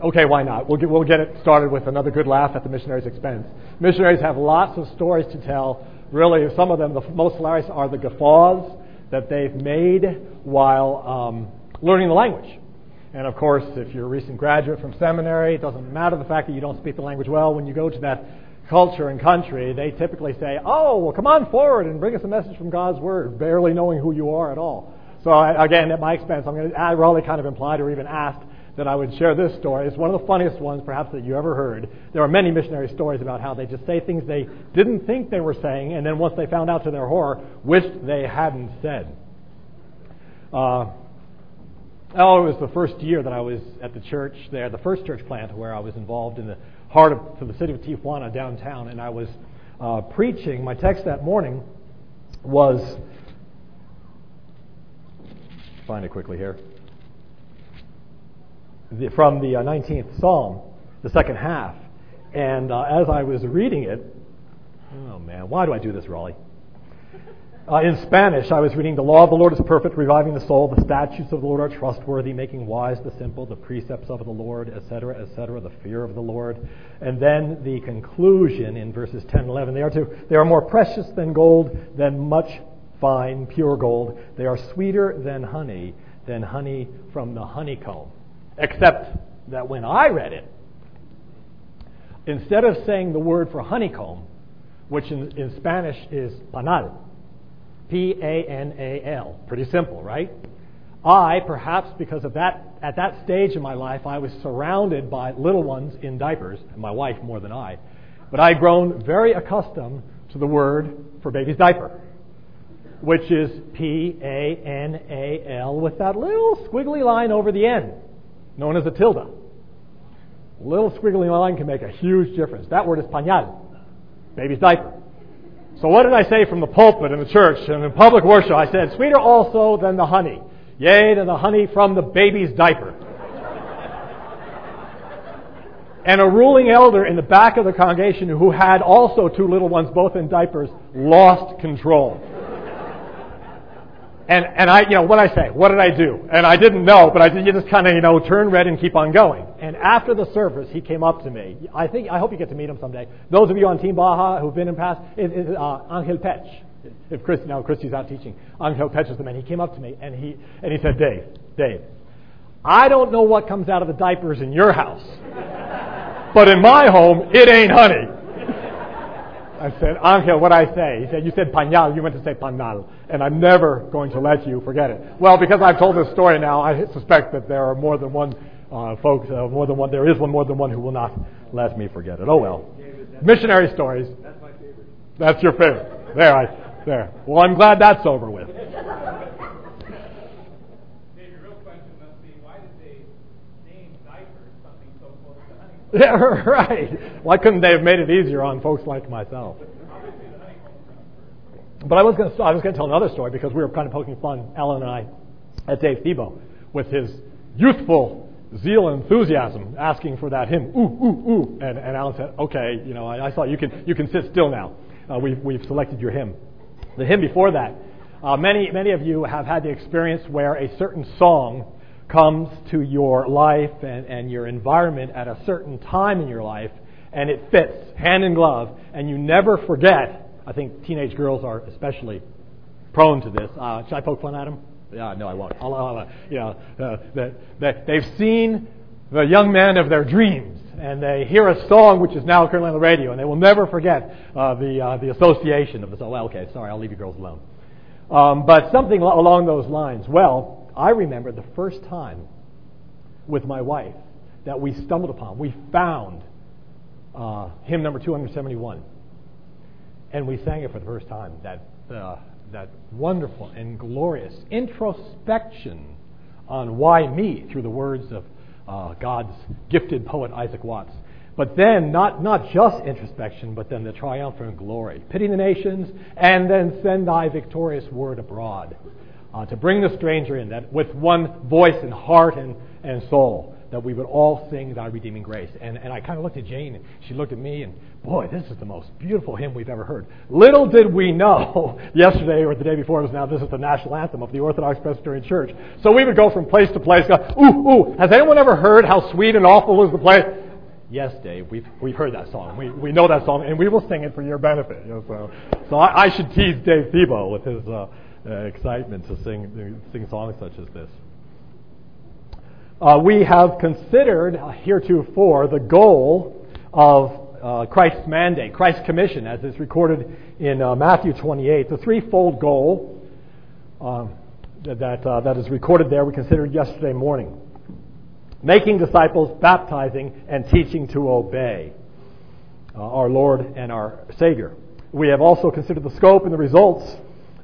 Okay, why not? We'll get it started with another good laugh at the missionaries' expense. Missionaries have lots of stories to tell. Really, some of them, the most hilarious are the guffaws that they've made while learning the language. And of course, if you're a recent graduate from seminary, it doesn't matter the fact that you don't speak the language well. When you go to that culture and country, they typically say, "Oh, well, come on forward and bring us a message from God's Word," barely knowing who you are at all. So again, at my expense, Raleigh kind of implied or even asked that I would share this story. It's one of the funniest ones perhaps that you ever heard. There are many missionary stories about how they just say things they didn't think they were saying, and then once they found out to their horror, wished they hadn't said. It was the first year that I was at the church there, the first church plant where I was involved in the heart of the city of Tijuana downtown, and I was preaching. My text that morning was, find it quickly here, from the 19th Psalm, the second half. And as I was reading it, oh man, why do I do this, Raleigh? In Spanish, I was reading, "The law of the Lord is perfect, reviving the soul. The statutes of the Lord are trustworthy, making wise the simple. The precepts of the Lord, etc., etc., the fear of the Lord." And then the conclusion in verses 10 and 11, "They are more precious than gold, than much fine, pure gold. They are sweeter than honey from the honeycomb." Except that when I read it, instead of saying the word for honeycomb, which in Spanish is panal, P-A-N-A-L, pretty simple, right? I, perhaps because of that, at that stage in my life, I was surrounded by little ones in diapers, and my wife more than I, but I had grown very accustomed to the word for baby's diaper, which is P-A-N-A-L with that little squiggly line over the end, known as a tilde. A little squiggly line can make a huge difference. That word is pañal, baby's diaper. So what did I say from the pulpit in the church and in public worship? I said, "Sweeter also than the honey, yea, than the honey from the baby's diaper." And a ruling elder in the back of the congregation who had also two little ones, both in diapers, lost control. And I, what did I say? What did I do? And I didn't know, but I did, you just kind of, turn red and keep on going. And after the service, he came up to me. I hope you get to meet him someday. Those of you on Team Baja who've been in past, Angel Pech. If Christy's out teaching, Angel Pech is the man. He came up to me and he said, Dave, "I don't know what comes out of the diapers in your house, but in my home, it ain't honey." I said, "Angel, what'd I say?" He said, "You said pañal, you meant to say panal, and I'm never going to let you forget it." Well, because I've told this story now, I suspect that there are more than one there is one more than one who will not let me forget it. Oh well. Missionary stories. That's my favorite. That's your favorite. There. Well, I'm glad that's over with. Dave, your real question must be, why did they name diapers something so close to honey? Yeah, right. Why couldn't they have made it easier on folks like myself? But I was going to tell another story because we were kind of poking fun, Alan and I, at Dave Thibault with his youthful zeal and enthusiasm, asking for that hymn, "Ooh, ooh, ooh," and Alan said, "Okay, I saw you can sit still now. We've selected your hymn." The hymn before that, many of you have had the experience where a certain song comes to your life and your environment at a certain time in your life, and it fits hand in glove, and you never forget. I think teenage girls are especially prone to this. Should I poke fun at them? Yeah, no, I won't. They've seen the young man of their dreams, and they hear a song which is now currently on the radio, and they will never forget the association of the song. Well, okay, sorry, I'll leave you girls alone. But something along those lines. Well, I remember the first time with my wife that we stumbled upon, we found hymn number 271. And we sang it for the first time, that wonderful and glorious introspection on why me, through the words of God's gifted poet Isaac Watts. But then, not just introspection, but then the triumphant glory. "Pity the nations, and then send thy victorious word abroad, to bring the stranger in, that with one voice and heart and soul that we would all sing Thy Redeeming Grace. And I kind of looked at Jane, and she looked at me, and boy, this is the most beautiful hymn we've ever heard. Little did we know, yesterday or the day before, it was now, this is the national anthem of the Orthodox Presbyterian Church. So we would go from place to place, go, ooh, has anyone ever heard how sweet and awful is the place? Yes, Dave, we've heard that song. We know that song, and we will sing it for your benefit. You know, so I should tease Dave Thibault with his excitement to sing songs such as this. We have considered heretofore the goal of Christ's mandate, Christ's commission, as is recorded in Matthew 28, the threefold goal that is recorded there. We considered yesterday morning. Making disciples, baptizing, and teaching to obey our Lord and our Savior. We have also considered the scope and the results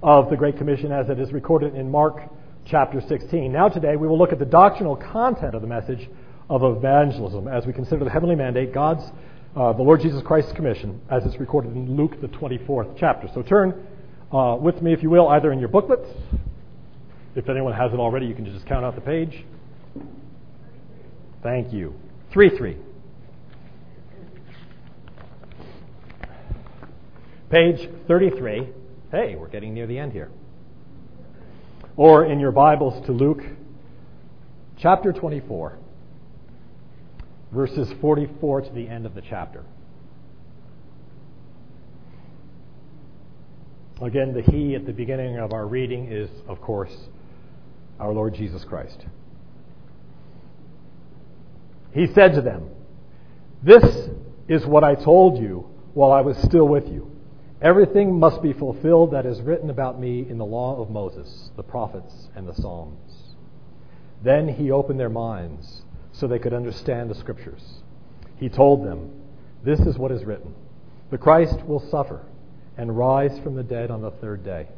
of the Great Commission as it is recorded in Mark chapter 16. Now today we will look at the doctrinal content of the message of evangelism as we consider the heavenly mandate, God's, the Lord Jesus Christ's commission, as it's recorded in Luke the 24th chapter. So turn with me, if you will, either in your booklets. If anyone hasn't already, you can just count out the page. Thank you. 3-3. Page 33. Hey, we're getting near the end here. Or in your Bibles to Luke chapter 24, verses 44 to the end of the chapter. Again, the He at the beginning of our reading is, of course, our Lord Jesus Christ. He said to them, "This is what I told you while I was still with you. Everything must be fulfilled that is written about me in the law of Moses, the prophets, and the Psalms." Then he opened their minds so they could understand the Scriptures. He told them, "This is what is written. The Christ will suffer and rise from the dead on the third day,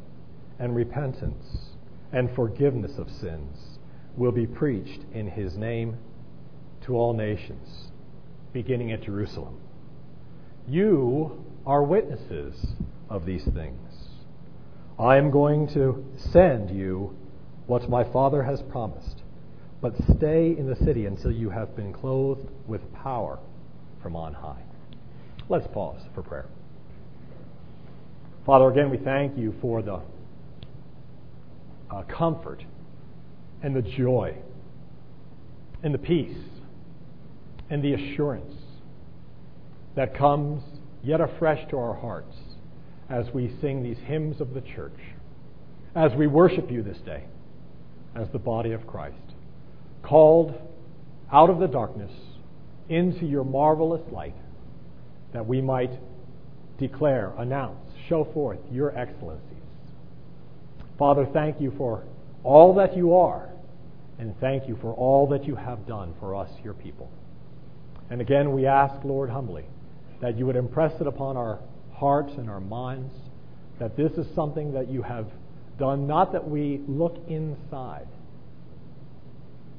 and repentance and forgiveness of sins will be preached in his name to all nations, beginning at Jerusalem. You are witnesses of these things. I am going to send you what my Father has promised, but stay in the city until you have been clothed with power from on high." Let's pause for prayer. Father, again, we thank you for the comfort and the joy and the peace and the assurance that comes yet afresh to our hearts as we sing these hymns of the church, as we worship you this day as the body of Christ, called out of the darkness into your marvelous light, that we might declare, announce, show forth your excellencies. Father, thank you for all that you are, and thank you for all that you have done for us, your people. And again, we ask, Lord, humbly, that you would impress it upon our hearts and our minds that this is something that you have done, not that we look inside,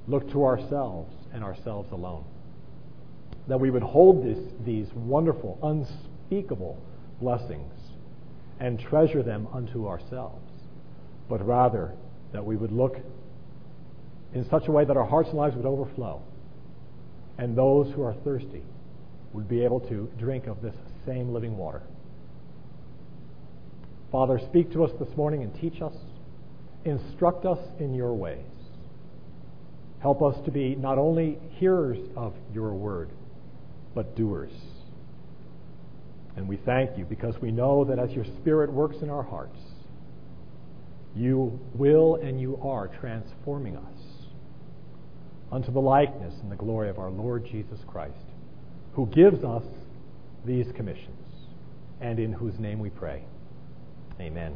look to ourselves and ourselves alone, that we would hold these wonderful, unspeakable blessings and treasure them unto ourselves, but rather that we would look in such a way that our hearts and lives would overflow, and those who are thirsty would be able to drink of this same living water. Father, speak to us this morning and teach us. Instruct us in your ways. Help us to be not only hearers of your word, but doers. And we thank you because we know that as your Spirit works in our hearts, you will and you are transforming us unto the likeness and the glory of our Lord Jesus Christ, who gives us these commissions, and in whose name we pray. Amen.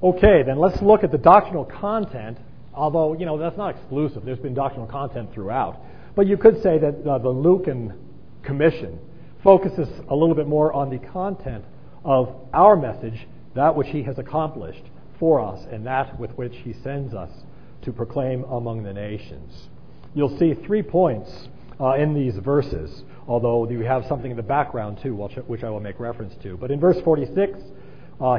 Okay, then let's look at the doctrinal content, although, you know, that's not exclusive. There's been doctrinal content throughout. But you could say that the Lucan Commission focuses a little bit more on the content of our message, that which he has accomplished for us, and that with which he sends us to proclaim among the nations. You'll see 3 points in these verses, although you have something in the background too, which I will make reference to. But in verse 46,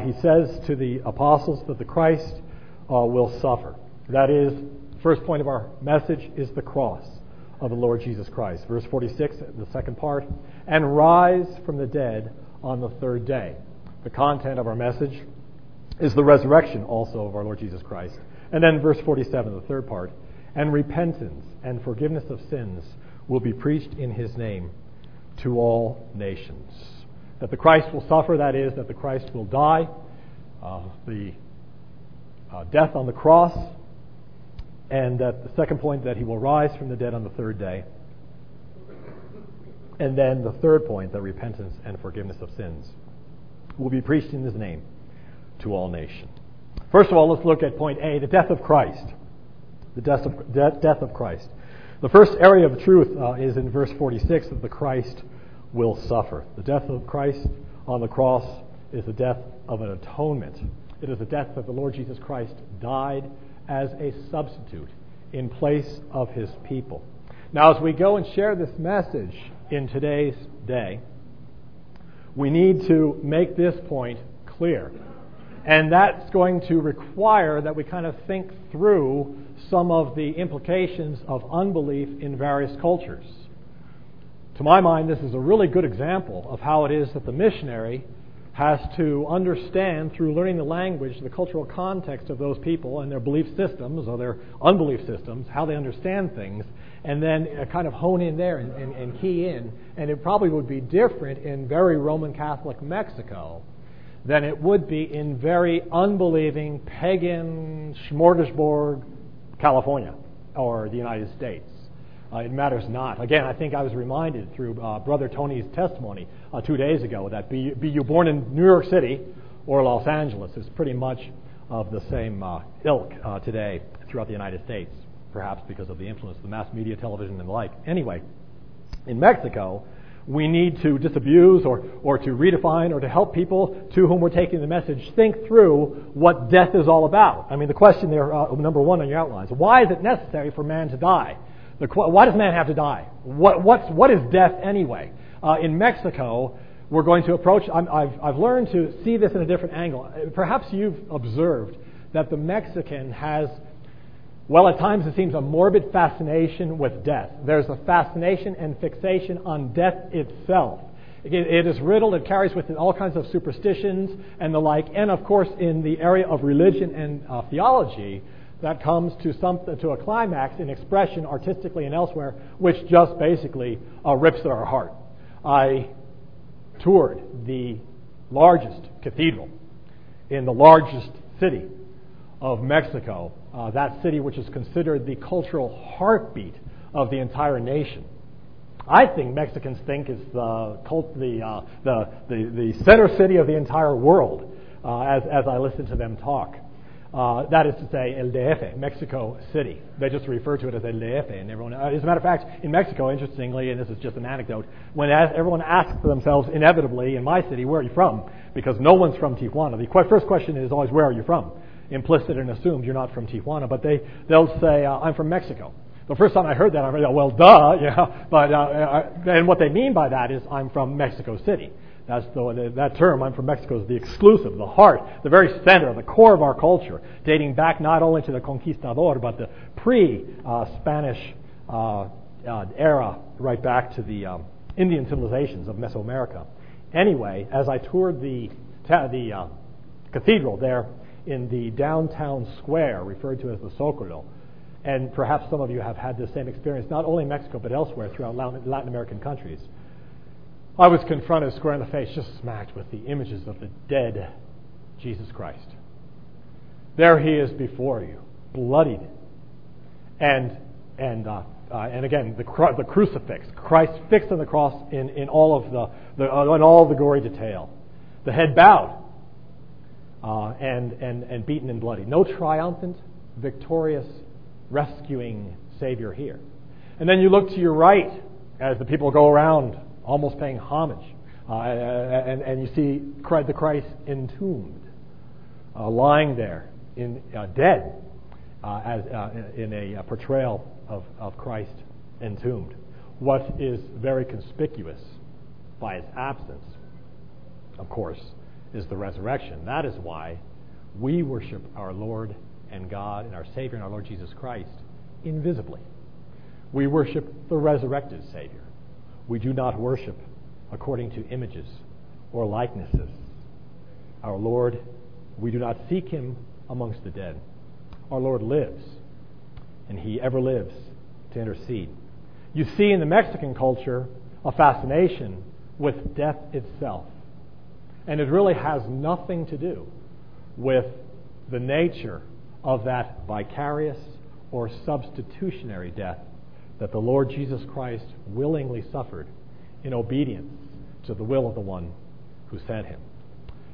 he says to the apostles that the Christ will suffer. That is, First point of our message is the cross of the Lord Jesus Christ. Verse 46, the second part, and rise from the dead on the third day. The content of our message is the resurrection also of our Lord Jesus Christ. And then verse 47, the third part, and repentance and forgiveness of sins will be preached in his name to all nations. That the Christ will suffer, that is, that the Christ will die, the death on the cross, and that the second point, that he will rise from the dead on the third day. And then the third point, that repentance and forgiveness of sins will be preached in his name to all nations. First of all, let's look at point A, the death of Christ. The death of Christ. The first area of truth is in verse 46, that the Christ will suffer. The death of Christ on the cross is the death of an atonement. It is the death that the Lord Jesus Christ died as a substitute in place of his people. Now, as we go and share this message in today's day, we need to make this point clear. And that's going to require that we kind of think through some of the implications of unbelief in various cultures. To my mind, this is a really good example of how it is that the missionary has to understand, through learning the language, the cultural context of those people and their belief systems or their unbelief systems, how they understand things, and then kind of hone in there and key in. And it probably would be different in very Roman Catholic Mexico than it would be in very unbelieving, pagan, smorgasbord California or the United States. It matters not. Again, I think I was reminded through Brother Tony's testimony 2 days ago that be you born in New York City or Los Angeles is pretty much of the same ilk today throughout the United States, perhaps because of the influence of the mass media, television, and the like. Anyway, in Mexico, we need to disabuse or to redefine or to help people to whom we're taking the message think through what death is all about. I mean, the question there, number one on your outline, is why is it necessary for man to die? Why does man have to die? What is death anyway? In Mexico, we're going to approach, I've learned to see this in a different angle. Perhaps you've observed that the Mexican has, well, at times it seems a morbid fascination with death. There's a fascination and fixation on death itself. It is riddled, it carries with it all kinds of superstitions and the like. And of course, in the area of religion and theology, that comes to a climax in expression artistically and elsewhere, which just basically rips at our heart. I toured the largest cathedral in the largest city of Mexico, that city which is considered the cultural heartbeat of the entire nation. I think Mexicans think it's the center city of the entire world, as I listen to them talk. That is to say, El de Efe, Mexico City. They just refer to it as El de Efe, and everyone. As a matter of fact, in Mexico, interestingly, and this is just an anecdote, when everyone asks themselves inevitably in my city, "Where are you from?" because no one's from Tijuana. The first question is always, "Where are you from?" Implicit and assumed you're not from Tijuana, but they'll say, "I'm from Mexico." The first time I heard that, I realized, "Well, duh," yeah. But and what they mean by that is, "I'm from Mexico City." That's that term, I'm from Mexico, is the exclusive, the heart, the very center, the core of our culture, dating back not only to the conquistador, but the pre-Spanish era, right back to the Indian civilizations of Mesoamerica. Anyway, as I toured the cathedral there in the downtown square, referred to as the Zócalo, and perhaps some of you have had the same experience, not only in Mexico, but elsewhere throughout Latin American countries, I was confronted square in the face, just smacked with the images of the dead Jesus Christ. There he is before you, bloodied. And again, the crucifix, Christ fixed on the cross in all of in all the gory detail. The head bowed and beaten and bloodied. No triumphant, victorious, rescuing Savior here. And then you look to your right as the people go around almost paying homage, and you see the Christ entombed, lying there in dead, in a portrayal of Christ entombed. What is very conspicuous by his absence, of course, is the resurrection. That is why we worship our Lord and God and our Savior and our Lord Jesus Christ invisibly. We worship the resurrected Savior. We do not worship according to images or likenesses. Our Lord, we do not seek him amongst the dead. Our Lord lives, and he ever lives to intercede. You see in the Mexican culture a fascination with death itself. And it really has nothing to do with the nature of that vicarious or substitutionary death that the Lord Jesus Christ willingly suffered in obedience to the will of the one who sent him.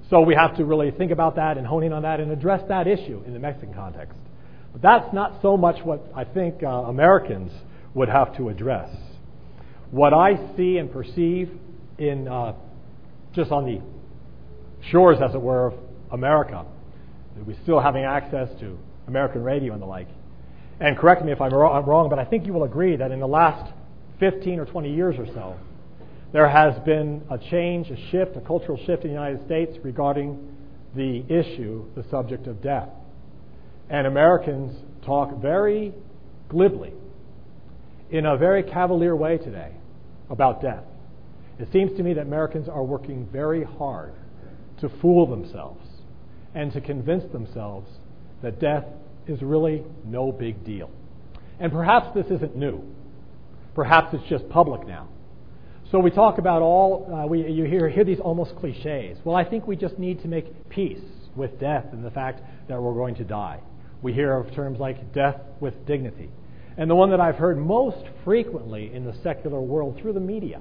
So we have to really think about that and hone in on that and address that issue in the Mexican context. But that's not so much what I think Americans would have to address. What I see and perceive in just on the shores, as it were, of America, we're still having access to American radio and the like. And correct me if I'm wrong, but I think you will agree that in the last 15 or 20 years or so, there has been a change, a shift, a cultural shift in the United States regarding the issue, the subject of death. And Americans talk very glibly, in a very cavalier way today, about death. It seems to me that Americans are working very hard to fool themselves and to convince themselves that death is really no big deal. And perhaps this isn't new. Perhaps it's just public now. So we talk about you hear these almost cliches. Well, I think we just need to make peace with death and the fact that we're going to die. We hear of terms like death with dignity. And the one that I've heard most frequently in the secular world through the media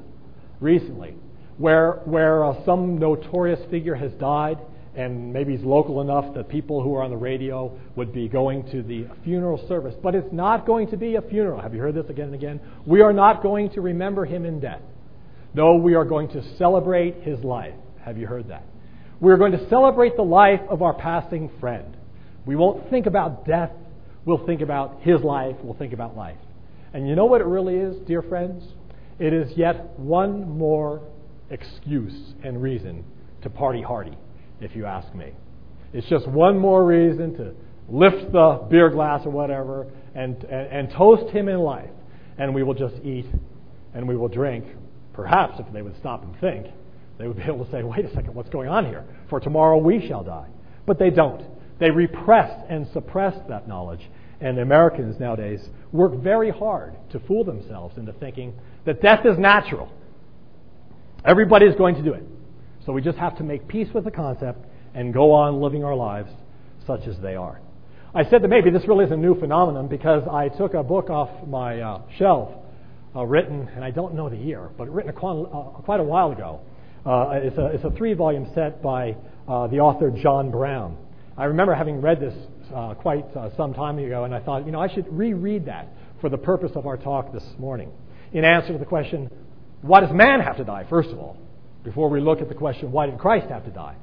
recently, where some notorious figure has died, and maybe he's local enough that people who are on the radio would be going to the funeral service. But it's not going to be a funeral. Have you heard this again and again? We are not going to remember him in death. No, we are going to celebrate his life. Have you heard that? We're going to celebrate the life of our passing friend. We won't think about death. We'll think about his life. We'll think about life. And you know what it really is, dear friends? It is yet one more excuse and reason to party hardy, if you ask me. It's just one more reason to lift the beer glass or whatever and toast him in life. And we will just eat and we will drink. Perhaps if they would stop and think, they would be able to say, wait a second, what's going on here? For tomorrow we shall die. But they don't. They repress and suppress that knowledge. And Americans nowadays work very hard to fool themselves into thinking that death is natural. Everybody's going to do it. So we just have to make peace with the concept and go on living our lives such as they are. I said that maybe this really is a new phenomenon because I took a book off my shelf, written, and I don't know the year, but written quite a while ago. It's a three-volume set by the author John Brown. I remember having read this quite some time ago, and I thought, I should reread that for the purpose of our talk this morning. In answer to the question, why does man have to die, first of all? Before we look at the question, why did Christ have to die?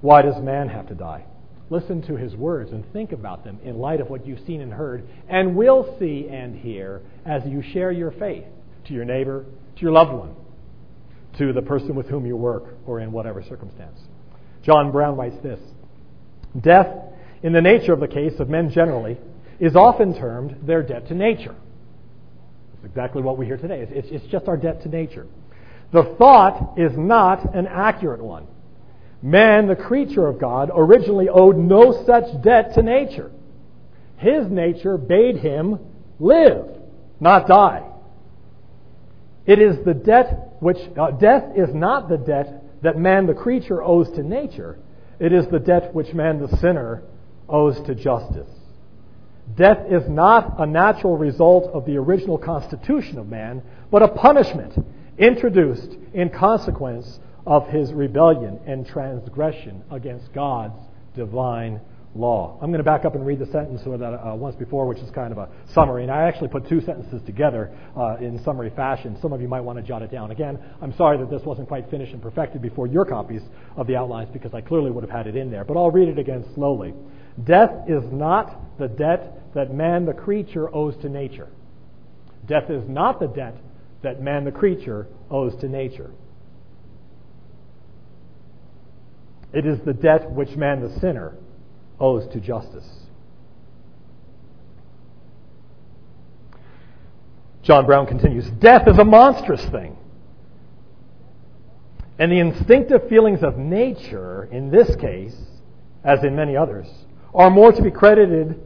Why does man have to die? Listen to his words and think about them in light of what you've seen and heard and will see and hear as you share your faith to your neighbor, to your loved one, to the person with whom you work or in whatever circumstance. John Brown writes this, "Death, in the nature of the case of men generally, is often termed their debt to nature." That's exactly what we hear today. It's just our debt to nature. "The thought is not an accurate one. Man, the creature of God, originally owed no such debt to nature. His nature bade him live, not die. It is the debt which death is not the debt that man, the creature, owes to nature. It is the debt which man, the sinner, owes to justice. Death is not a natural result of the original constitution of man, but a punishment introduced in consequence of his rebellion and transgression against God's divine law." I'm going to back up and read the sentence that once before, which is kind of a summary. And I actually put two sentences together in summary fashion. Some of you might want to jot it down. Again, I'm sorry that this wasn't quite finished and perfected before your copies of the outlines, because I clearly would have had it in there. But I'll read it again slowly. "Death is not the debt that man, the creature, owes to nature. Death is not the debt that man, the creature, owes to nature. It is the debt which man, the sinner, owes to justice. John Brown continues, death is a monstrous thing. And the instinctive feelings of nature, in this case, as in many others, are more to be credited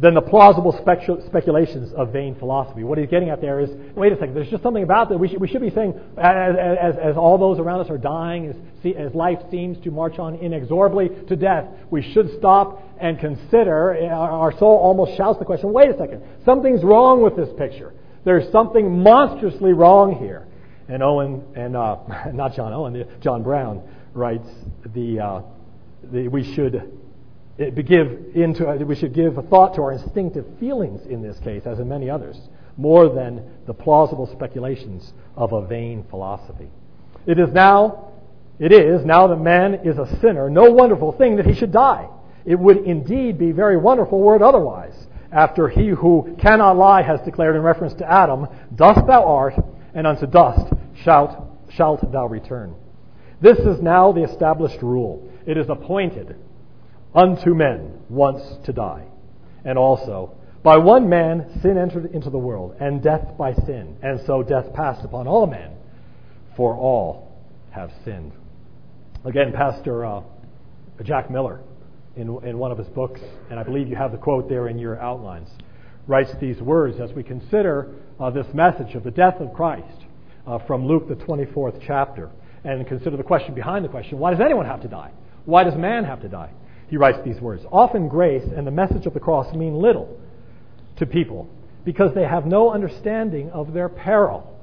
than the plausible speculations of vain philosophy. What he's getting at there is, wait a second, there's just something about that. We should be saying, as all those around us are dying, as life seems to march on inexorably to death, we should stop and consider. Our soul almost shouts the question, wait a second, something's wrong with this picture. There's something monstrously wrong here. And John Brown writes, we should give a thought to our instinctive feelings in this case, as in many others, more than the plausible speculations of a vain philosophy. It is now that man is a sinner, no wonderful thing that he should die. It would indeed be very wonderful were it otherwise, after he who cannot lie has declared in reference to Adam, dust thou art, and unto dust shalt thou return. This is now the established rule. It is appointed unto men once to die. And also, by one man sin entered into the world, and death by sin. And so death passed upon all men, for all have sinned. Again, Pastor Jack Miller, in one of his books, and I believe you have the quote there in your outlines, writes these words as we consider this message of the death of Christ from Luke, the 24th chapter, and consider the question behind the question, why does anyone have to die? Why does man have to die? He writes these words, often grace and the message of the cross mean little to people because they have no understanding of their peril.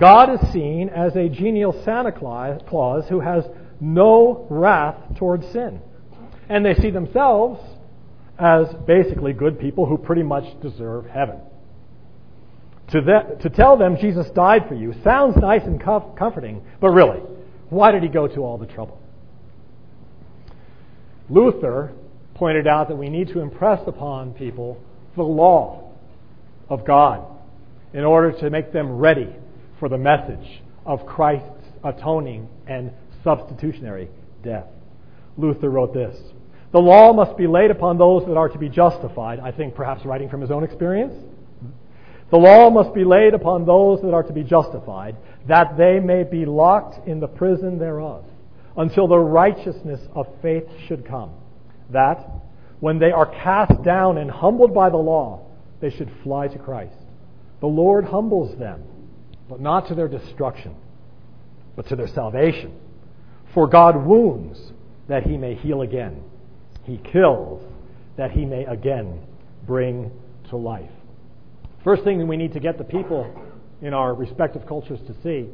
God is seen as a genial Santa Claus who has no wrath toward sin. And they see themselves as basically good people who pretty much deserve heaven. To tell them Jesus died for you sounds nice and comforting, but really, why did he go to all the trouble? Luther pointed out that we need to impress upon people the law of God in order to make them ready for the message of Christ's atoning and substitutionary death. Luther wrote this, the law must be laid upon those that are to be justified, I think perhaps writing from his own experience. The law must be laid upon those that are to be justified, that they may be locked in the prison thereof, until the righteousness of faith should come, that when they are cast down and humbled by the law, they should fly to Christ. The Lord humbles them, but not to their destruction, but to their salvation. For God wounds that he may heal again. He kills that he may again bring to life. First thing that we need to get the people in our respective cultures to see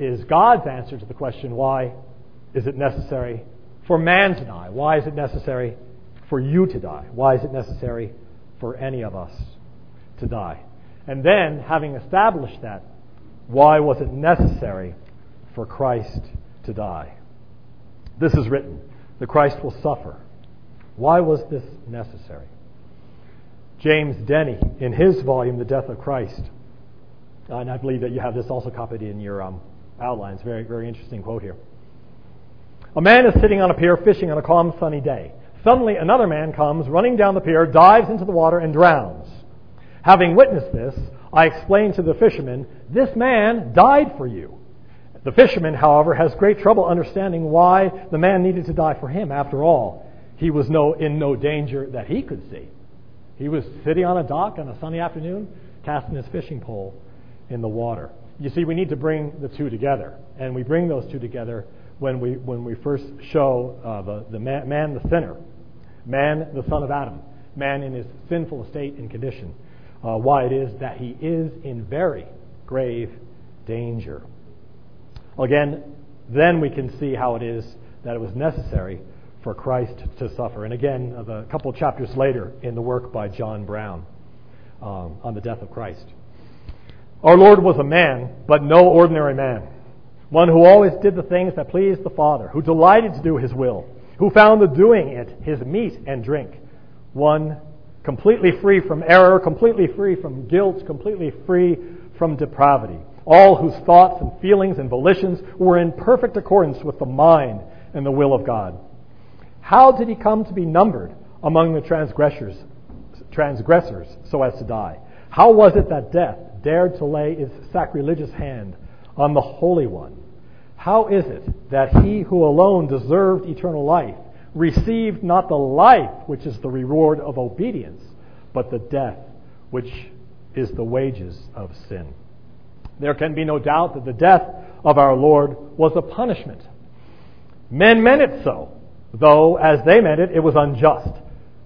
is God's answer to the question, why is it necessary for man to die? Why is it necessary for you to die? Why is it necessary for any of us to die? And then, having established that, why was it necessary for Christ to die? This is written, the Christ will suffer. Why was this necessary? James Denny, in his volume, The Death of Christ, and I believe that you have this also copied in your outlines. Very, very interesting quote here. A man is sitting on a pier fishing on a calm, sunny day. Suddenly, another man comes running down the pier, dives into the water, and drowns. Having witnessed this, I explained to the fisherman, this man died for you. The fisherman, however, has great trouble understanding why the man needed to die for him. After all, he was in no danger that he could see. He was sitting on a dock on a sunny afternoon, casting his fishing pole in the water. You see, we need to bring the two together, and we bring those two together when we first show the man the sinner, man the son of Adam, man in his sinful state and condition, why it is that he is in very grave danger. Again, then we can see how it is that it was necessary for Christ to suffer. And again, a couple of chapters later in the work by John Brown on the death of Christ. Our Lord was a man, but no ordinary man. One who always did the things that pleased the Father, who delighted to do his will, who found the doing it his meat and drink. One completely free from error, completely free from guilt, completely free from depravity. All whose thoughts and feelings and volitions were in perfect accordance with the mind and the will of God. How did he come to be numbered among the transgressors so as to die? How was it that death dared to lay its sacrilegious hand on the Holy One? How is it that he who alone deserved eternal life received not the life which is the reward of obedience, but the death which is the wages of sin? There can be no doubt that the death of our Lord was a punishment. Men meant it so, though as they meant it, it was unjust.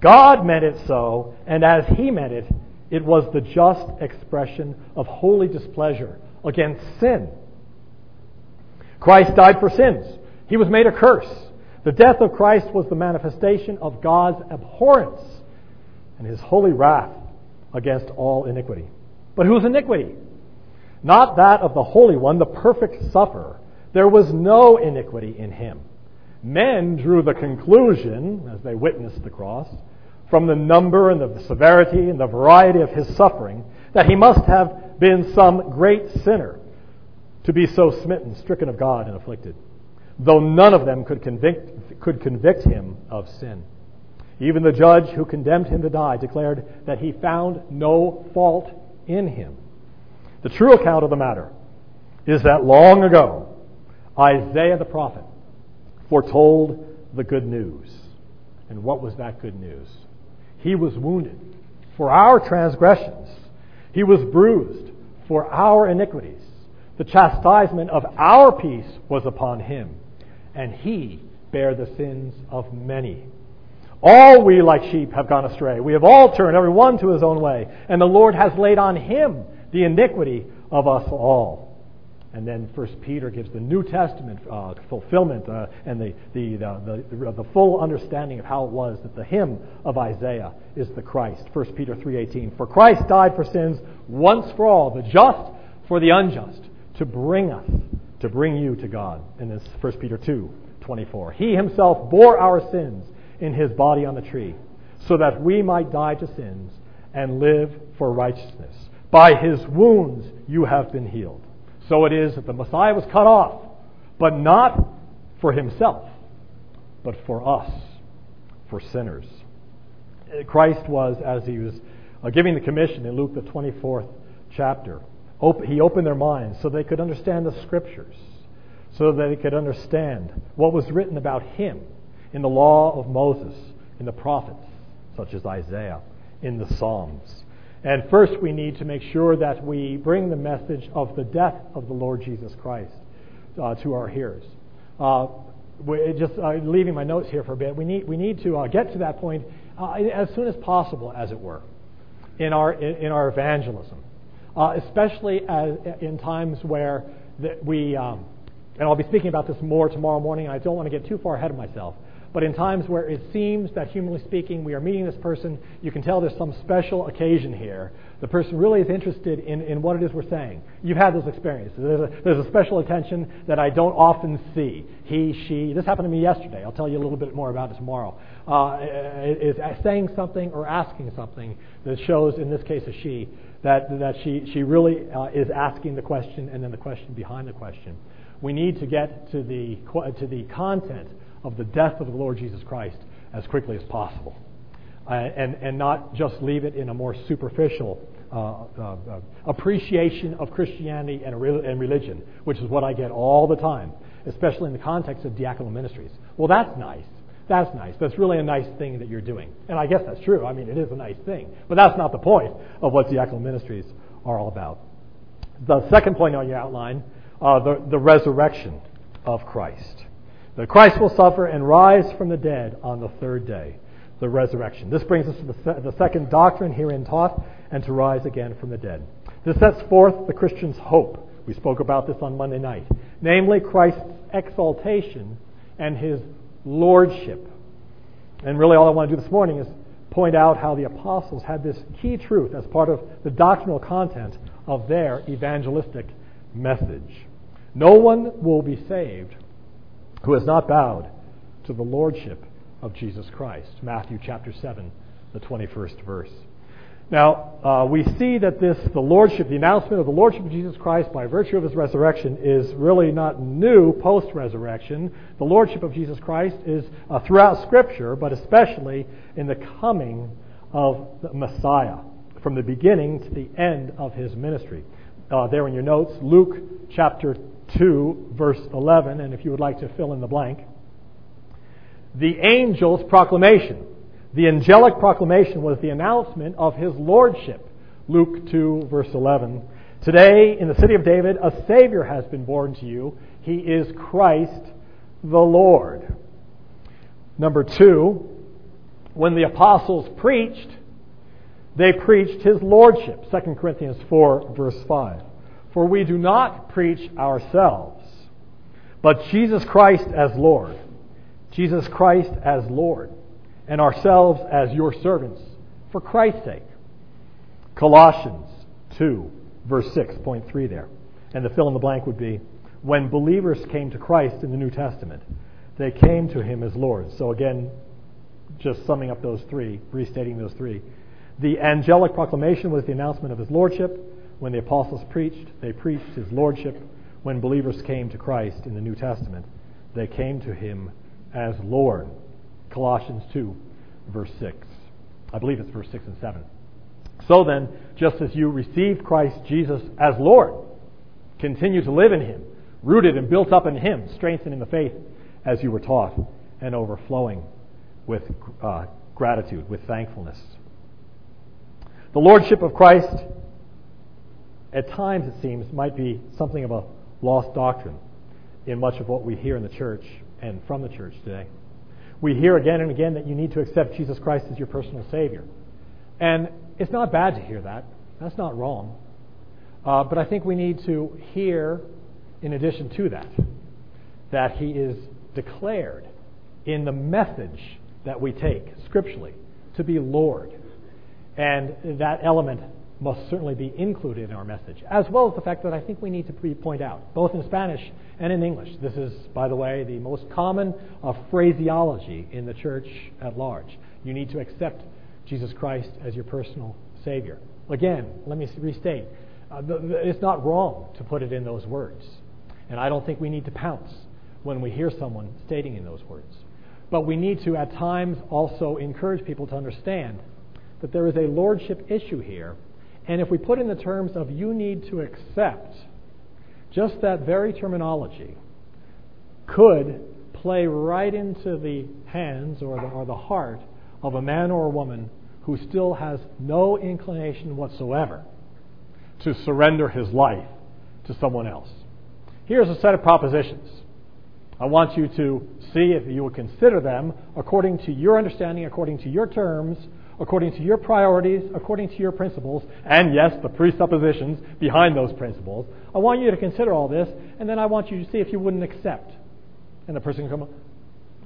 God meant it so, and as he meant it, it was the just expression of holy displeasure against sin. Christ died for sins. He was made a curse. The death of Christ was the manifestation of God's abhorrence and his holy wrath against all iniquity. But whose iniquity? Not that of the Holy One, the perfect sufferer. There was no iniquity in him. Men drew the conclusion, as they witnessed the cross, from the number and the severity and the variety of his suffering, that he must have been some great sinner to be so smitten, stricken of God and afflicted, though none of them could convict him of sin. Even the judge who condemned him to die declared that he found no fault in him. The true account of the matter is that long ago, Isaiah the prophet foretold the good news. And what was that good news? He was wounded for our transgressions. He was bruised for our iniquities. The chastisement of our peace was upon him, and he bare the sins of many. All we like sheep have gone astray. We have all turned, every one to his own way, and the Lord has laid on him the iniquity of us all. And then 1 Peter gives the New Testament fulfillment and the full understanding of how it was that the hymn of Isaiah is the Christ. 1 Peter 3:18, for Christ died for sins once for all, the just for the unjust, to bring you to God. And this 1 Peter 2:24, he himself bore our sins in his body on the tree, so that we might die to sins and live for righteousness. By his wounds you have been healed. So it is that the Messiah was cut off, but not for himself, but for us, for sinners. Christ was, as he was giving the commission in Luke the 24th chapter, he opened their minds so they could understand the Scriptures, so that they could understand what was written about him in the law of Moses, in the prophets, such as Isaiah, in the Psalms. And first we need to make sure that we bring the message of the death of the Lord Jesus Christ to our hearers. Just leaving my notes here for a bit, we need to get to that point as soon as possible, as it were, in our evangelism, especially in times where and I'll be speaking about this more tomorrow morning, and I don't want to get too far ahead of myself, but in times where it seems that, humanly speaking, we are meeting this person, you can tell there's some special occasion here. The person really is interested in what it is we're saying. You've had those experiences. There's a special attention that I don't often see. He, she, this happened to me yesterday. I'll tell you a little bit more about it tomorrow. Is saying something or asking something that shows, in this case a she, that she really is asking the question, and then the question behind the question. We need to get to the content of the death of the Lord Jesus Christ as quickly as possible, and not just leave it in a more superficial appreciation of Christianity and religion, which is what I get all the time, especially in the context of diaconal ministries. Well, that's nice. That's nice. That's really a nice thing that you're doing. And I guess that's true. I mean, it is a nice thing. But that's not the point of what diaconal ministries are all about. The second point on your outline, the resurrection of Christ. That Christ will suffer and rise from the dead on the third day, the resurrection. This brings us to the second doctrine herein taught, and to rise again from the dead. This sets forth the Christian's hope. We spoke about this on Monday night. Namely, Christ's exaltation and his lordship. And really all I want to do this morning is point out how the apostles had this key truth as part of the doctrinal content of their evangelistic message. No one will be saved who has not bowed to the lordship of Jesus Christ. Matthew chapter 7, the 21st verse. Now, we see that the announcement of the lordship of Jesus Christ by virtue of his resurrection is really not new post-resurrection. The lordship of Jesus Christ is throughout Scripture, but especially in the coming of the Messiah, from the beginning to the end of his ministry. There in your notes, Luke chapter 2, verse 11, and if you would like to fill in the blank. The angel's proclamation. The angelic proclamation was the announcement of his lordship. Luke 2, verse 11. Today, in the city of David, a Savior has been born to you. He is Christ the Lord. Number 2, when the apostles preached, they preached his lordship. 2 Corinthians 4, verse 5. For we do not preach ourselves, but Jesus Christ as Lord. Jesus Christ as Lord, and ourselves as your servants, for Christ's sake. Colossians 2, verse 6, point 3 there. And the fill in the blank would be, when believers came to Christ in the New Testament, they came to him as Lord. So again, just summing up those three, restating those three. The angelic proclamation was the announcement of his lordship. When the apostles preached, they preached his lordship. When believers came to Christ in the New Testament, they came to him as Lord. Colossians 2, verse 6. I believe it's verse 6 and 7. So then, just as you received Christ Jesus as Lord, continue to live in him, rooted and built up in him, strengthened in the faith as you were taught, and overflowing with gratitude, with thankfulness. The lordship of Christ, at times it seems, might be something of a lost doctrine in much of what we hear in the church and from the church today. We hear again and again that you need to accept Jesus Christ as your personal Savior. And it's not bad to hear that. That's not wrong. But I think we need to hear, in addition to that, that he is declared in the message that we take scripturally to be Lord. And that element must certainly be included in our message, as well as the fact that I think we need to point out, both in Spanish and in English. This is, by the way, the most common phraseology in the church at large. You need to accept Jesus Christ as your personal Savior. Again, let me restate, it's not wrong to put it in those words. And I don't think we need to pounce when we hear someone stating in those words. But we need to, at times, also encourage people to understand that there is a lordship issue here. And if we put in the terms of you need to accept, just that very terminology could play right into the hands or the heart of a man or a woman who still has no inclination whatsoever to surrender his life to someone else. Here's a set of propositions. I want you to see if you will consider them according to your understanding, according to your terms, according to your priorities, according to your principles, and yes, the presuppositions behind those principles. I want you to consider all this, and then I want you to see if you wouldn't accept. And the person can come,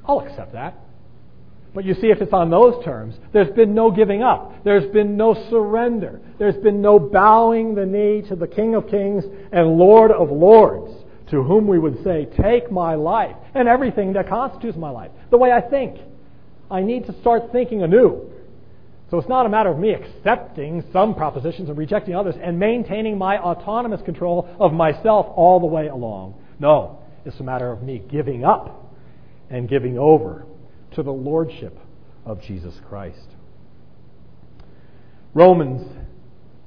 I'll accept that. But you see, if it's on those terms, there's been no giving up. There's been no surrender. There's been no bowing the knee to the King of Kings and Lord of Lords, to whom we would say, take my life and everything that constitutes my life. The way I think. I need to start thinking anew. So it's not a matter of me accepting some propositions and rejecting others and maintaining my autonomous control of myself all the way along. No, it's a matter of me giving up and giving over to the lordship of Jesus Christ. Romans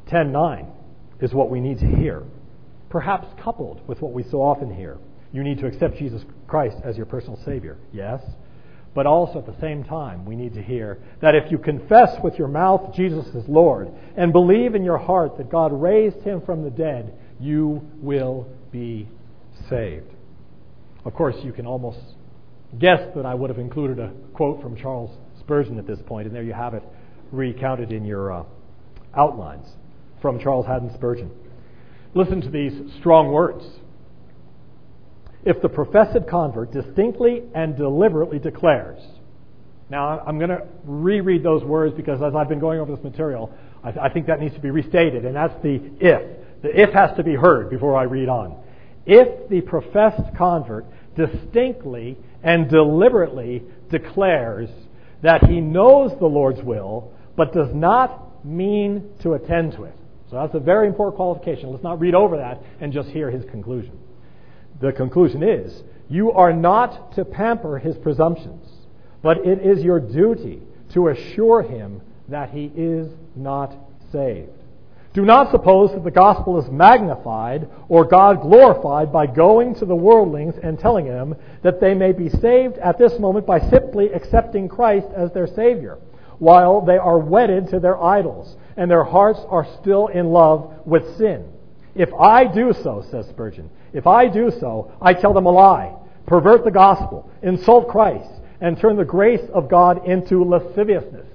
10:9 is what we need to hear, perhaps coupled with what we so often hear. You need to accept Jesus Christ as your personal Savior. Yes. But also at the same time, we need to hear that if you confess with your mouth Jesus is Lord and believe in your heart that God raised him from the dead, you will be saved. Of course, you can almost guess that I would have included a quote from Charles Spurgeon at this point, and there you have it recounted in your outlines from Charles Haddon Spurgeon. Listen to these strong words. If the professed convert distinctly and deliberately declares. Now, I'm going to reread those words because as I've been going over this material, I think that needs to be restated, and that's the if. The if has to be heard before I read on. If the professed convert distinctly and deliberately declares that he knows the Lord's will, but does not mean to attend to it. So that's a very important qualification. Let's not read over that and just hear his conclusion. The conclusion is, you are not to pamper his presumptions, but it is your duty to assure him that he is not saved. Do not suppose that the gospel is magnified or God glorified by going to the worldlings and telling them that they may be saved at this moment by simply accepting Christ as their Savior, while they are wedded to their idols and their hearts are still in love with sin. If I do so, says Spurgeon, if I do so, I tell them a lie, pervert the gospel, insult Christ, and turn the grace of God into lasciviousness.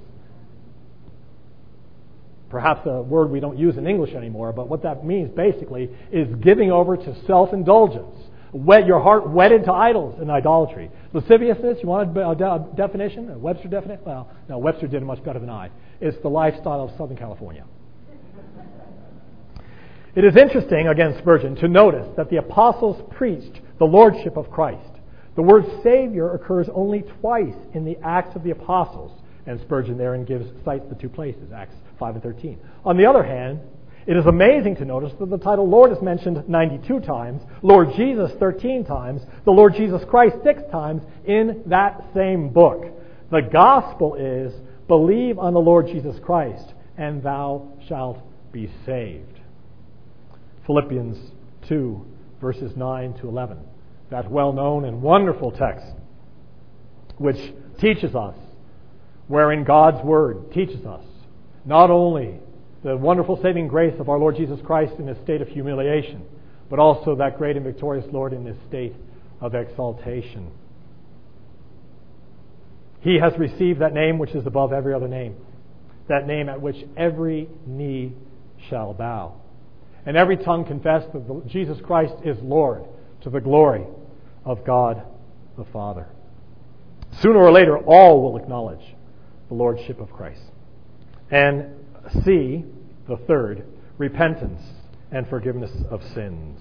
Perhaps a word we don't use in English anymore, but what that means basically is giving over to self-indulgence. Your heart wedded to idols and idolatry. Lasciviousness, you want a definition? A Webster definition? Well, no, Webster did it much better than I. It's the lifestyle of Southern California. It is interesting, again Spurgeon, to notice that the apostles preached the lordship of Christ. The word Savior occurs only twice in the Acts of the Apostles. And Spurgeon therein cites the two places, Acts 5 and 13. On the other hand, it is amazing to notice that the title Lord is mentioned 92 times, Lord Jesus 13 times, the Lord Jesus Christ 6 times in that same book. The gospel is, believe on the Lord Jesus Christ, and thou shalt be saved. Philippians 2, verses 9 to 11. That well-known and wonderful text, which teaches us, wherein God's Word teaches us, not only the wonderful saving grace of our Lord Jesus Christ in His state of humiliation, but also that great and victorious Lord in His state of exaltation. He has received that name which is above every other name, that name at which every knee shall bow, and every tongue confess that Jesus Christ is Lord, to the glory of God the Father. Sooner or later, all will acknowledge the lordship of Christ. And C, the third, repentance and forgiveness of sins.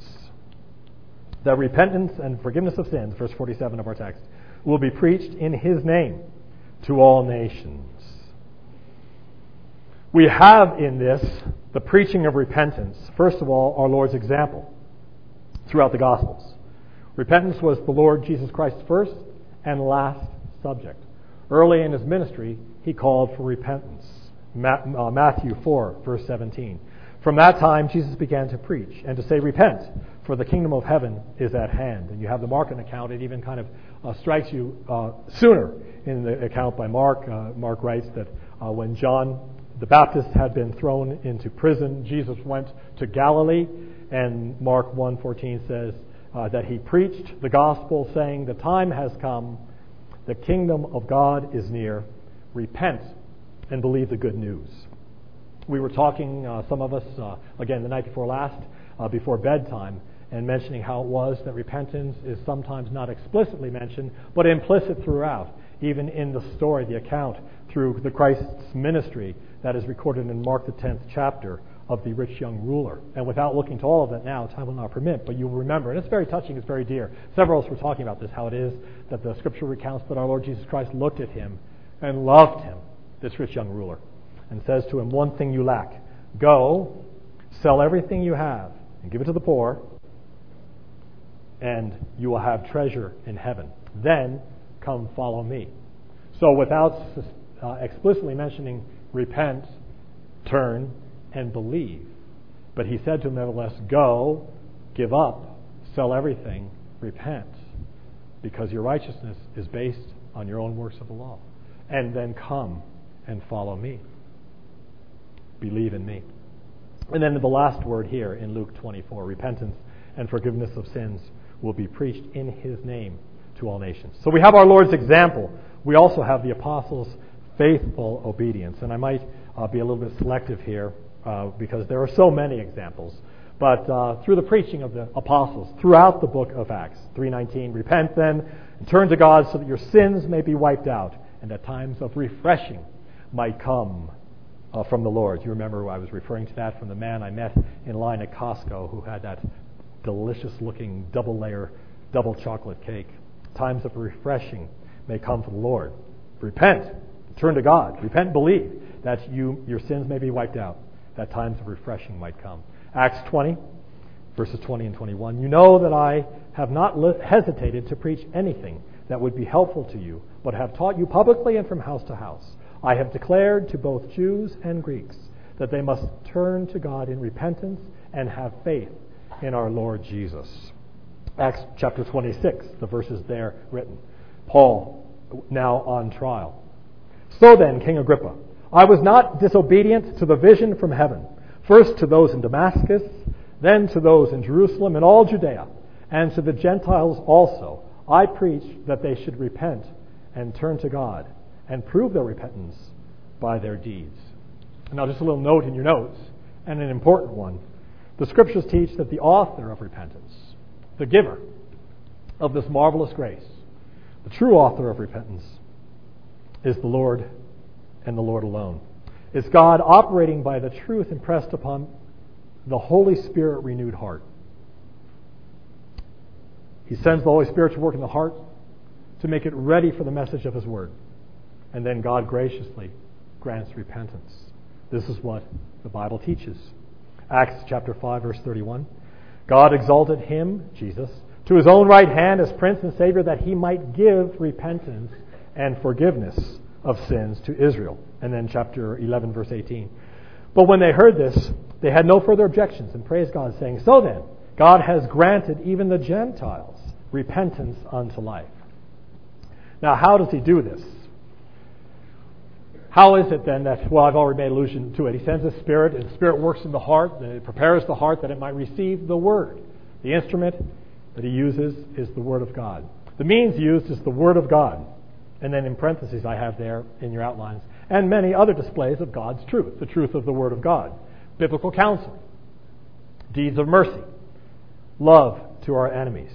That repentance and forgiveness of sins, verse 47 of our text, will be preached in His name to all nations. We have in this the preaching of repentance, first of all, our Lord's example throughout the Gospels. Repentance was the Lord Jesus Christ's first and last subject. Early in His ministry, He called for repentance. Matthew 4, verse 17. From that time, Jesus began to preach and to say, repent, for the kingdom of heaven is at hand. And you have the Mark account. It even kind of strikes you sooner in the account by Mark. Mark writes that when John the Baptist had been thrown into prison, Jesus went to Galilee, and Mark 1:14 says that He preached the gospel, saying, the time has come, the kingdom of God is near, repent and believe the good news. We were talking, some of us, again, the night before last, before bedtime, and mentioning how it was that repentance is sometimes not explicitly mentioned, but implicit throughout, even in the story, the account, through the Christ's ministry that is recorded in Mark the 10th chapter of the rich young ruler. And without looking to all of that now, time will not permit, but you will remember, and it's very touching, it's very dear. Several of us were talking about this, how it is that the Scripture recounts that our Lord Jesus Christ looked at him and loved him, this rich young ruler, and says to him, one thing you lack. Go, sell everything you have, and give it to the poor, and you will have treasure in heaven. Then come follow me. So without explicitly mentioning repent, turn, and believe. But He said to him, nevertheless, go, give up, sell everything, repent, because your righteousness is based on your own works of the law. And then come and follow me. Believe in me. And then the last word here in Luke 24, repentance and forgiveness of sins will be preached in His name to all nations. So we have our Lord's example. We also have the apostles' faithful obedience. And I might be a little bit selective here because there are so many examples. But through the preaching of the apostles throughout the book of Acts, 3:19, repent then and turn to God so that your sins may be wiped out and at times of refreshing might come from the Lord. You remember I was referring to that from the man I met in line at Costco who had that delicious-looking double-layer, double chocolate cake. Times of refreshing may come from the Lord. Repent. Turn to God. Repent and believe that your sins may be wiped out, that times of refreshing might come. Acts 20, verses 20 and 21. You know that I have not hesitated to preach anything that would be helpful to you, but have taught you publicly and from house to house. I have declared to both Jews and Greeks that they must turn to God in repentance and have faith in our Lord Jesus. Acts chapter 26, the verses there written. Paul, now on trial. So then, King Agrippa, I was not disobedient to the vision from heaven, first to those in Damascus, then to those in Jerusalem and all Judea, and to the Gentiles also. I preached that they should repent and turn to God and prove their repentance by their deeds. Now, just a little note in your notes, and an important one. The Scriptures teach that the author of repentance, the giver of this marvelous grace, the true author of repentance, is the Lord and the Lord alone. It's God operating by the truth impressed upon the Holy Spirit renewed heart. He sends the Holy Spirit to work in the heart to make it ready for the message of His Word. And then God graciously grants repentance. This is what the Bible teaches. Acts chapter 5, verse 31. God exalted Him, Jesus, to His own right hand as Prince and Savior, that He might give repentance and forgiveness of sins to Israel. And then chapter 11, verse 18. But when they heard this, they had no further objections and praised God, saying, So then, God has granted even the Gentiles repentance unto life. Now, how does He do this? How is it then that, well, I've already made allusion to it. He sends His Spirit, and the Spirit works in the heart, and it prepares the heart that it might receive the Word. The instrument that He uses is the Word of God. The means used is the Word of God. And then in parentheses I have there in your outlines, and many other displays of God's truth, the truth of the Word of God, biblical counsel, deeds of mercy, love to our enemies.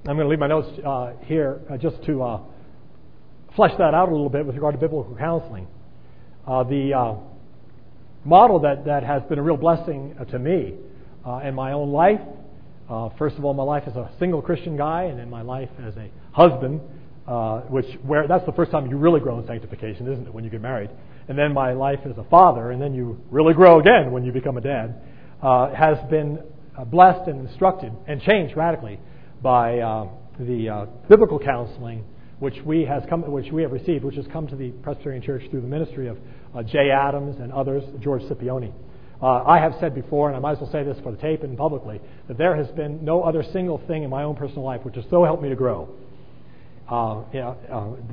I'm going to leave my notes here just to... flesh that out a little bit with regard to biblical counseling. The model that has been a real blessing to me in my own life, first of all, my life as a single Christian guy, and in my life as a husband, where that's the first time you really grow in sanctification, isn't it, when you get married? And then my life as a father, and then you really grow again when you become a dad, has been blessed and instructed and changed radically by the biblical counseling which we have received, which has come to the Presbyterian Church through the ministry of Jay Adams and others, George Scipione. I have said before, and I might as well say this for the tape and publicly, that there has been no other single thing in my own personal life which has so helped me to grow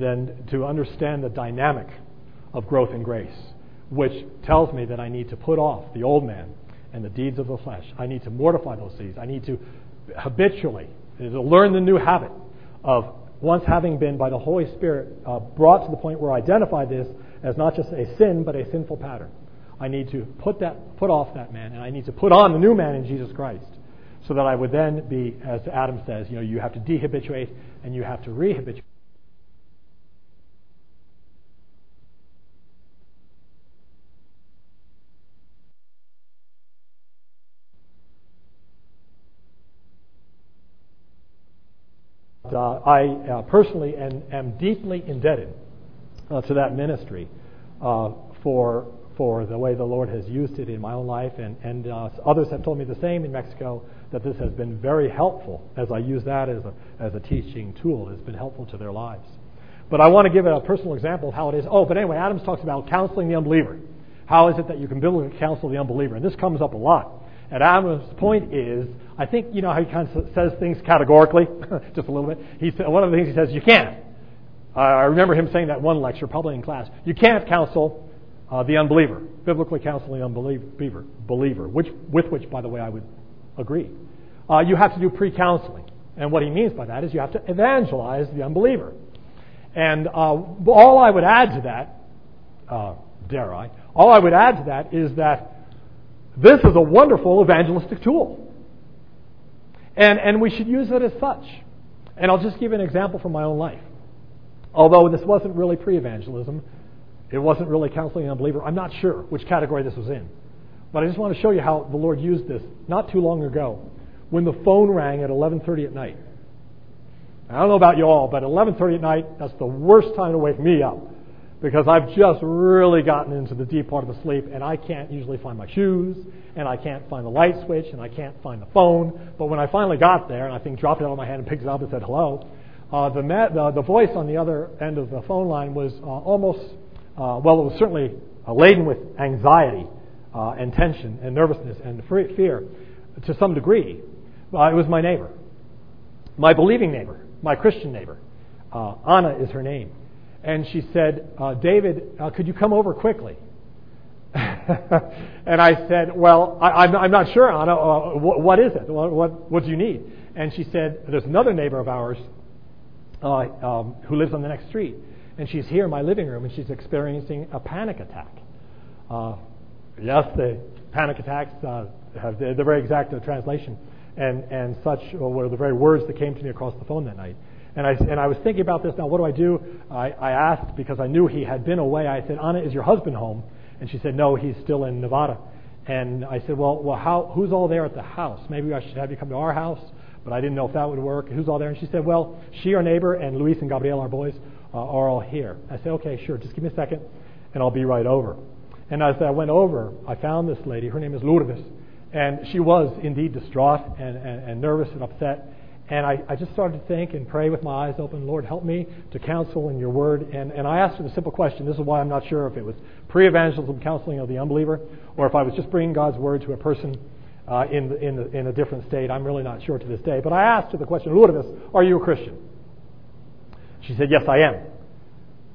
than to understand the dynamic of growth in grace, which tells me that I need to put off the old man and the deeds of the flesh. I need to mortify those deeds. I need to habitually learn the new habit of once having been by the Holy Spirit brought to the point where I identify this as not just a sin, but a sinful pattern. I need to put off that man, and I need to put on the new man in Jesus Christ, so that I would then be, as Adam says, you have to dehabituate and you have to rehabituate. I personally am deeply indebted to that ministry for the way the Lord has used it in my own life, and others have told me the same in Mexico, that this has been very helpful as I use that as a teaching tool. It's been helpful to their lives. But I want to give a personal example of how it is. Oh, but anyway, Adams talks about counseling the unbeliever. How is it that you can biblically counsel the unbeliever? And this comes up a lot. And Adam's point is, I think you know how he kind of says things categorically, just a little bit. One of the things he says, you can't. I remember him saying that one lecture, probably in class. You can't counsel the unbeliever, biblically counsel the unbeliever, with which, by the way, I would agree. You have to do pre-counseling. And what he means by that is you have to evangelize the unbeliever. And all I would add to that, is that this is a wonderful evangelistic tool. And we should use it as such. And I'll just give an example from my own life. Although this wasn't really pre-evangelism, it wasn't really counseling an unbeliever. I'm not sure which category this was in. But I just want to show you how the Lord used this not too long ago when the phone rang at 11:30 at night. I don't know about you all, but 11:30 at night, that's the worst time to wake me up, because I've just really gotten into the deep part of the sleep, and I can't usually find my shoes, and I can't find the light switch, and I can't find the phone. But when I finally got there, and I think dropped it out of my hand and picked it up and said hello, the voice on the other end of the phone line was almost, well, it was certainly laden with anxiety and tension and nervousness and fear to some degree. It was my neighbor, my believing neighbor, my Christian neighbor. Anna is her name. And she said, David, could you come over quickly? And I said, well, I'm not sure, Anna. What is it? What do you need? And she said, there's another neighbor of ours who lives on the next street. And she's here in my living room, and she's experiencing a panic attack. Yes, the panic attacks, have the very exact translation and such were the very words that came to me across the phone that night. And I was thinking about this. Now, what do? I asked because I knew he had been away. I said, Anna, is your husband home? And she said, no, he's still in Nevada. And I said, well, who's all there at the house? Maybe I should have you come to our house, but I didn't know if that would work. Who's all there? And she said, well, she, our neighbor, and Luis and Gabriel, our boys, are all here. I said, okay, sure, just give me a second, and I'll be right over. And as I went over, I found this lady. Her name is Lourdes. And she was indeed distraught and nervous and upset. And I just started to think and pray with my eyes open, Lord, help me to counsel in your word. And I asked her the simple question. This is why I'm not sure if it was pre-evangelism counseling of the unbeliever or if I was just bringing God's word to a person in a different state. I'm really not sure to this day. But I asked her the question, Lourdes, are you a Christian? She said, yes, I am.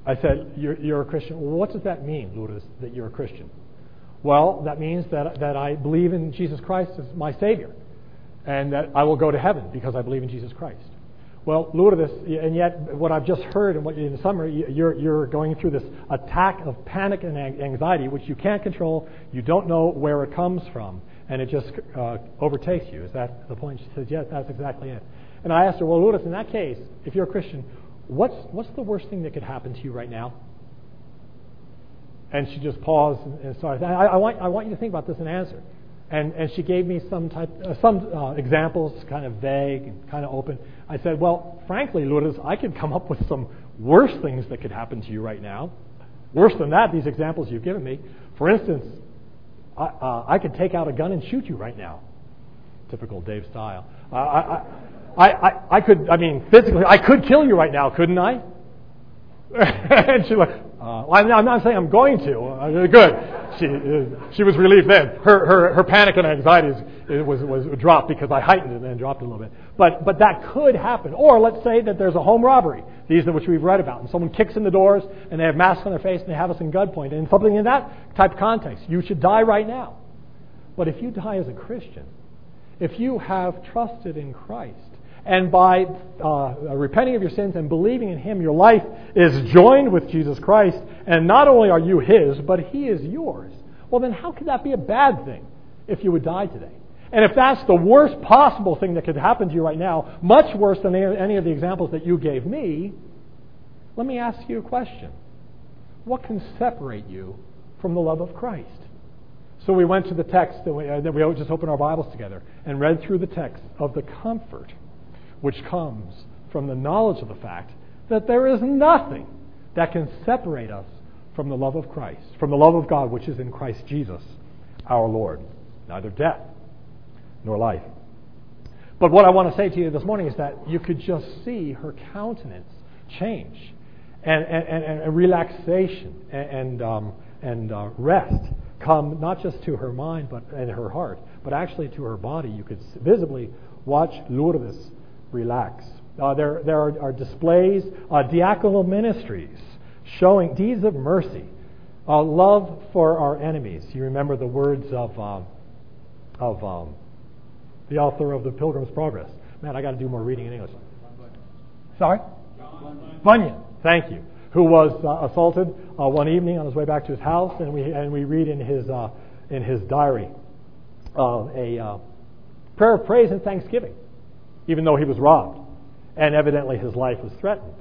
I said, you're a Christian. Well, what does that mean, Lourdes, that you're a Christian? Well, that means that I believe in Jesus Christ as my Savior, and that I will go to heaven because I believe in Jesus Christ. Well, Lourdes, and yet what I've just heard, and what in summary, you're going through this attack of panic and anxiety, which you can't control. You don't know where it comes from, and it just overtakes you. Is that the point? She says, yes, that's exactly it. And I asked her, well, Lourdes, in that case, if you're a Christian, what's the worst thing that could happen to you right now? And she just paused and started. I want you to think about this and answer. And she gave me some examples, kind of vague and kind of open. I said, well, frankly, Lourdes, I could come up with some worse things that could happen to you right now. Worse than that, these examples you've given me. For instance, I could take out a gun and shoot you right now. Typical Dave style. Physically, I could kill you right now, couldn't I? And she like, I'm not saying I'm going to. Good. She was relieved then. Her panic and anxiety was dropped because I heightened it and then dropped it a little bit. But that could happen. Or let's say that there's a home robbery, these which we've read about, and someone kicks in the doors and they have masks on their face and they have us in gunpoint. And something in that type of context, you should die right now. But if you die as a Christian, if you have trusted in Christ, and by repenting of your sins and believing in Him, your life is joined with Jesus Christ, and not only are you His, but He is yours. Well, then how could that be a bad thing if you would die today? And if that's the worst possible thing that could happen to you right now, much worse than any of the examples that you gave me, let me ask you a question. What can separate you from the love of Christ? So we went to the text that we just opened our Bibles together and read through the text of the comfort which comes from the knowledge of the fact that there is nothing that can separate us from the love of Christ, from the love of God which is in Christ Jesus, our Lord. Neither death nor life. But what I want to say to you this morning is that you could just see her countenance change and relaxation and rest come not just to her mind but and her heart, but actually to her body. You could visibly watch Lourdes relax. There are displays, diaconal ministries showing deeds of mercy, love for our enemies. You remember the words of the author of The Pilgrim's Progress. Man, I got to do more reading in English. Sorry? John Bunyan. Thank you. Who was assaulted one evening on his way back to his house, and we read in his diary a prayer of praise and thanksgiving, even though he was robbed, and evidently his life was threatened.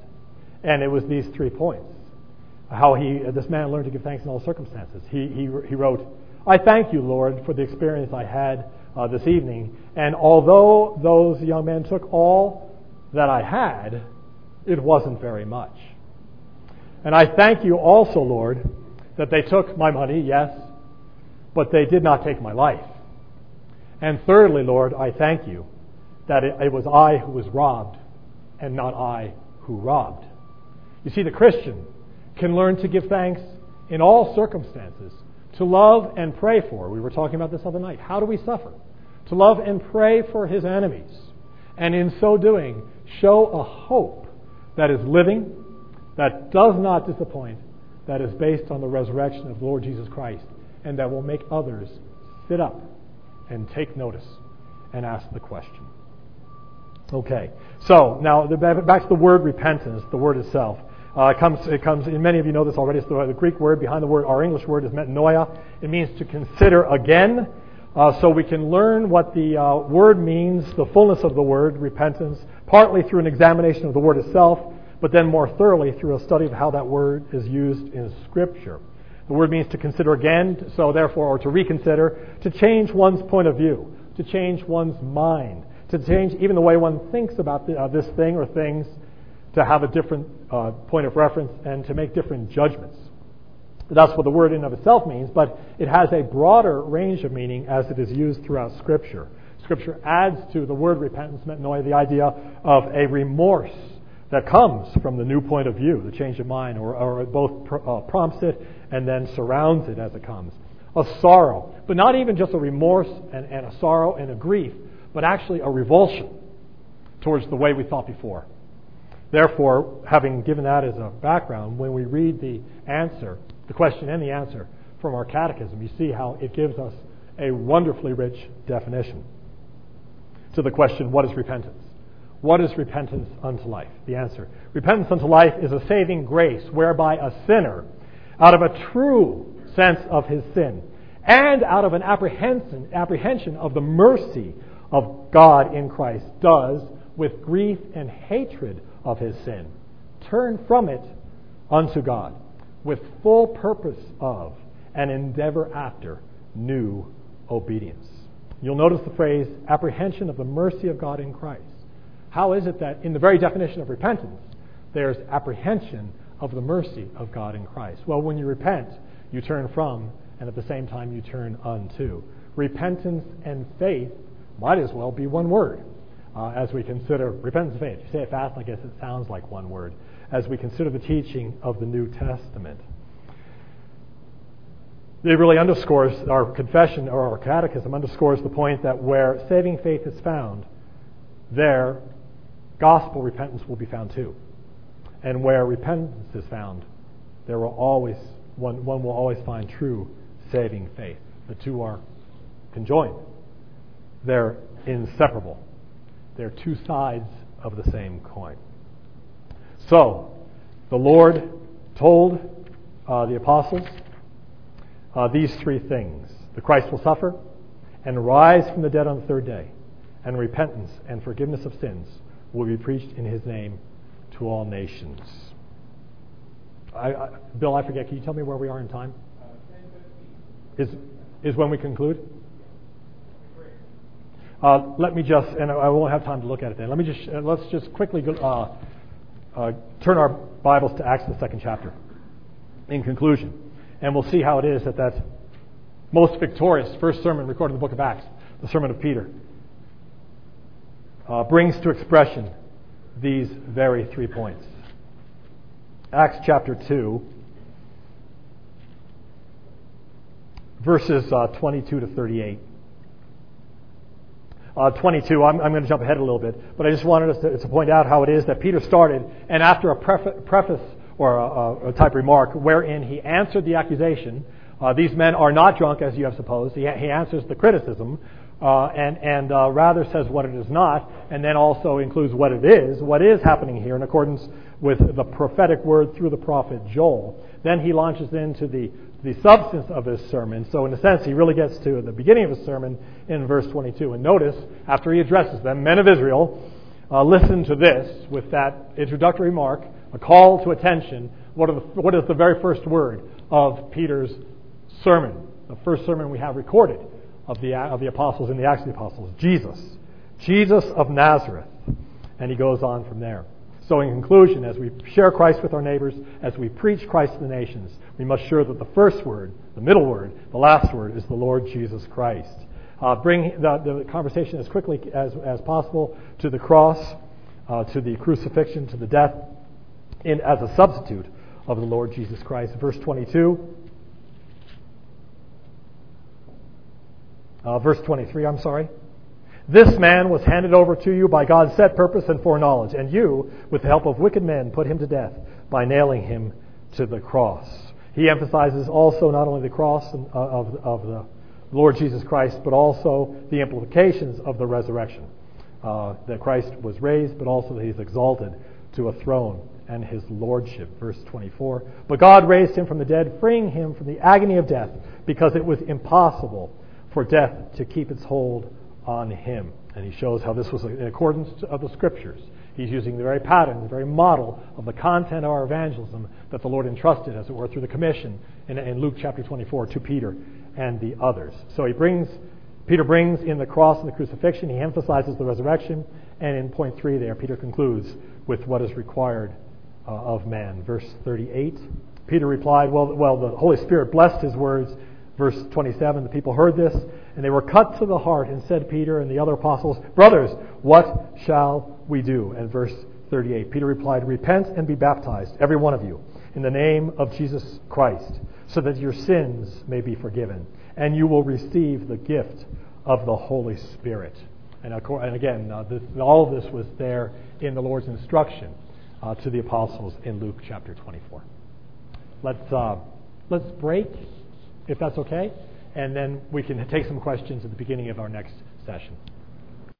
And it was these 3 points. How this man learned to give thanks in all circumstances. He wrote, I thank you, Lord, for the experience I had this evening, and although those young men took all that I had, it wasn't very much. And I thank you also, Lord, that they took my money, yes, but they did not take my life. And thirdly, Lord, I thank you that it was I who was robbed and not I who robbed. You see, the Christian can learn to give thanks in all circumstances, to love and pray for. We were talking about this other night. How do we suffer? To love and pray for his enemies, and in so doing, show a hope that is living, that does not disappoint, that is based on the resurrection of the Lord Jesus Christ, and that will make others sit up and take notice and ask the question. Okay, so now back to the word repentance, the word itself. It comes. And many of you know this already. It's the Greek word behind the word. Our English word is metanoia. It means to consider again. So we can learn what the word means, the fullness of the word, repentance, partly through an examination of the word itself, but then more thoroughly through a study of how that word is used in Scripture. The word means to consider again, so therefore, or to reconsider, to change one's point of view, to change one's mind, to change even the way one thinks about this thing or things, to have a different point of reference and to make different judgments. That's what the word in and of itself means, but it has a broader range of meaning as it is used throughout Scripture. Scripture adds to the word repentance, metanoia, the idea of a remorse that comes from the new point of view, the change of mind, or it both prompts it and then surrounds it as it comes. A sorrow, but not even just a remorse and a sorrow and a grief, but actually a revulsion towards the way we thought before. Therefore, having given that as a background, when we read the answer, the question and the answer from our catechism, you see how it gives us a wonderfully rich definition to the question, what is repentance? What is repentance unto life? The answer, repentance unto life is a saving grace whereby a sinner, out of a true sense of his sin and out of an apprehension of the mercy of God in Christ, does, with grief and hatred of his sin, turn from it unto God, with full purpose of and endeavor after new obedience. You'll notice the phrase, apprehension of the mercy of God in Christ. How is it that in the very definition of repentance, there's apprehension of the mercy of God in Christ? Well, when you repent, you turn from, and at the same time you turn unto. Repentance and faith might as well be one word. As we consider repentance and faith. If you say it fast, I guess it sounds like one word. As we consider the teaching of the New Testament, it really underscores our confession, or our catechism underscores the point that where saving faith is found, there gospel repentance will be found too. And where repentance is found, there will always one will always find true saving faith. The two are conjoined. They're inseparable. They're two sides of the same coin. So, the Lord told the apostles these three things. The Christ will suffer and rise from the dead on the third day, and repentance and forgiveness of sins will be preached in his name to all nations. Bill, I forget. Can you tell me where we are in time? Is when we conclude? Let me just, and I won't have time to look at it then. Let's just quickly turn our Bibles to Acts, the second chapter, in conclusion. And we'll see how it is that most victorious first sermon recorded in the book of Acts, the sermon of Peter, brings to expression these very 3 points. Acts chapter 2, verses 22 to 38. 22, I'm going to jump ahead a little bit, but I just wanted us to point out how it is that Peter started, and after a preface or a type remark wherein he answered the accusation, these men are not drunk as you have supposed, he answers the criticism, and rather says what it is not, and then also includes what is happening here in accordance with the prophetic word through the prophet Joel. Then he launches into the substance of his sermon. So in a sense, he really gets to the beginning of his sermon in verse 22. And notice, after he addresses them, men of Israel, listen to this with that introductory remark, a call to attention. What is the very first word of Peter's sermon? The first sermon we have recorded of the apostles in the Acts of the Apostles. Jesus of Nazareth. And he goes on from there. So in conclusion, as we share Christ with our neighbors, as we preach Christ to the nations, we must sure that the first word, the middle word, the last word is the Lord Jesus Christ. Bring the conversation as quickly as possible to the cross, to the crucifixion, to the death, as a substitute of the Lord Jesus Christ. Verse 22, verse 23, I'm sorry. This man was handed over to you by God's set purpose and foreknowledge, and you, with the help of wicked men, put him to death by nailing him to the cross. He emphasizes also not only the cross of the Lord Jesus Christ, but also the implications of the resurrection. That Christ was raised, but also that he's exalted to a throne and his lordship. Verse 24, but God raised him from the dead, freeing him from the agony of death, because it was impossible for death to keep its hold on him. And he shows how this was in accordance of the Scriptures. He's using the very pattern, the very model of the content of our evangelism that the Lord entrusted, as it were, through the commission in Luke chapter 24 to Peter and the others. So Peter brings in the cross and the crucifixion. He emphasizes the resurrection. And in point 3 there, Peter concludes with what is required of man. Verse 38, Peter replied, well, the Holy Spirit blessed his words. Verse 27, the people heard this, and they were cut to the heart, and said Peter and the other apostles, brothers, what shall we do? And verse 38, Peter replied, repent and be baptized, every one of you, in the name of Jesus Christ, so that your sins may be forgiven, and you will receive the gift of the Holy Spirit. And again, all of this was there in the Lord's instruction to the apostles in Luke chapter 24. Let's break, if that's okay, and then we can take some questions at the beginning of our next session.